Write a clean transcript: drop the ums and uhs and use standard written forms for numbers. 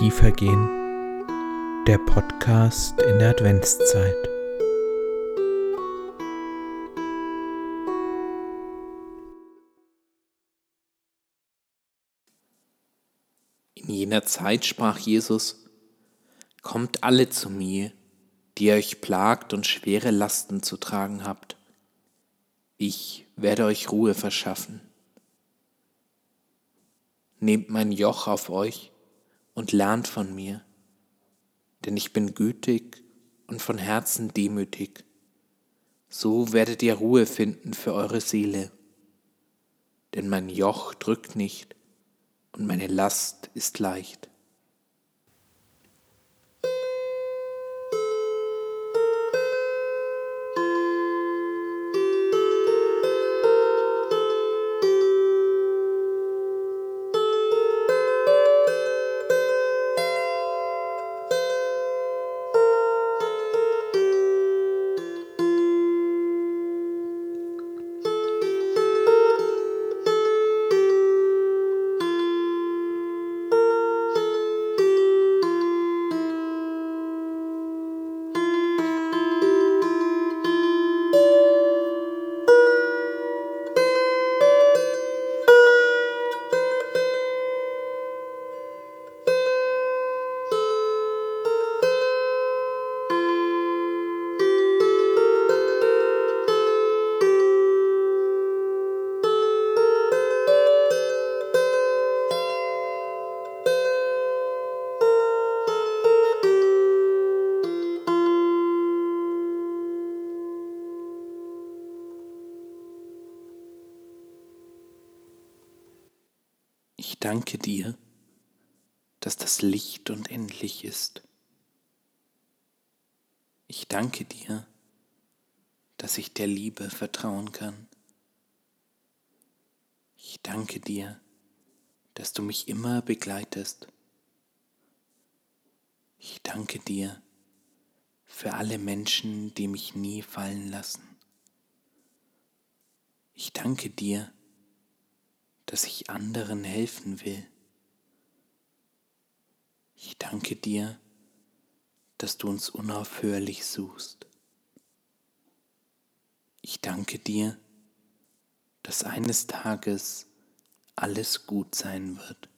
tiefer gehen, der Podcast in der Adventszeit. In jener Zeit sprach Jesus: Kommt alle zu mir, die ihr euch plagt und schwere Lasten zu tragen habt. Ich werde euch Ruhe verschaffen. Nehmt mein Joch auf euch und lernt von mir, denn ich bin gütig und von Herzen demütig. So werdet ihr Ruhe finden für eure Seele, denn mein Joch drückt nicht und meine Last ist leicht. Ich danke dir, dass das Licht unendlich ist. Ich danke dir, dass ich der Liebe vertrauen kann. Ich danke dir, dass du mich immer begleitest. Ich danke dir für alle Menschen, die mich nie fallen lassen. Ich danke dir, dass ich anderen helfen will. Ich danke dir, dass du uns unaufhörlich suchst. Ich danke dir, dass eines Tages alles gut sein wird.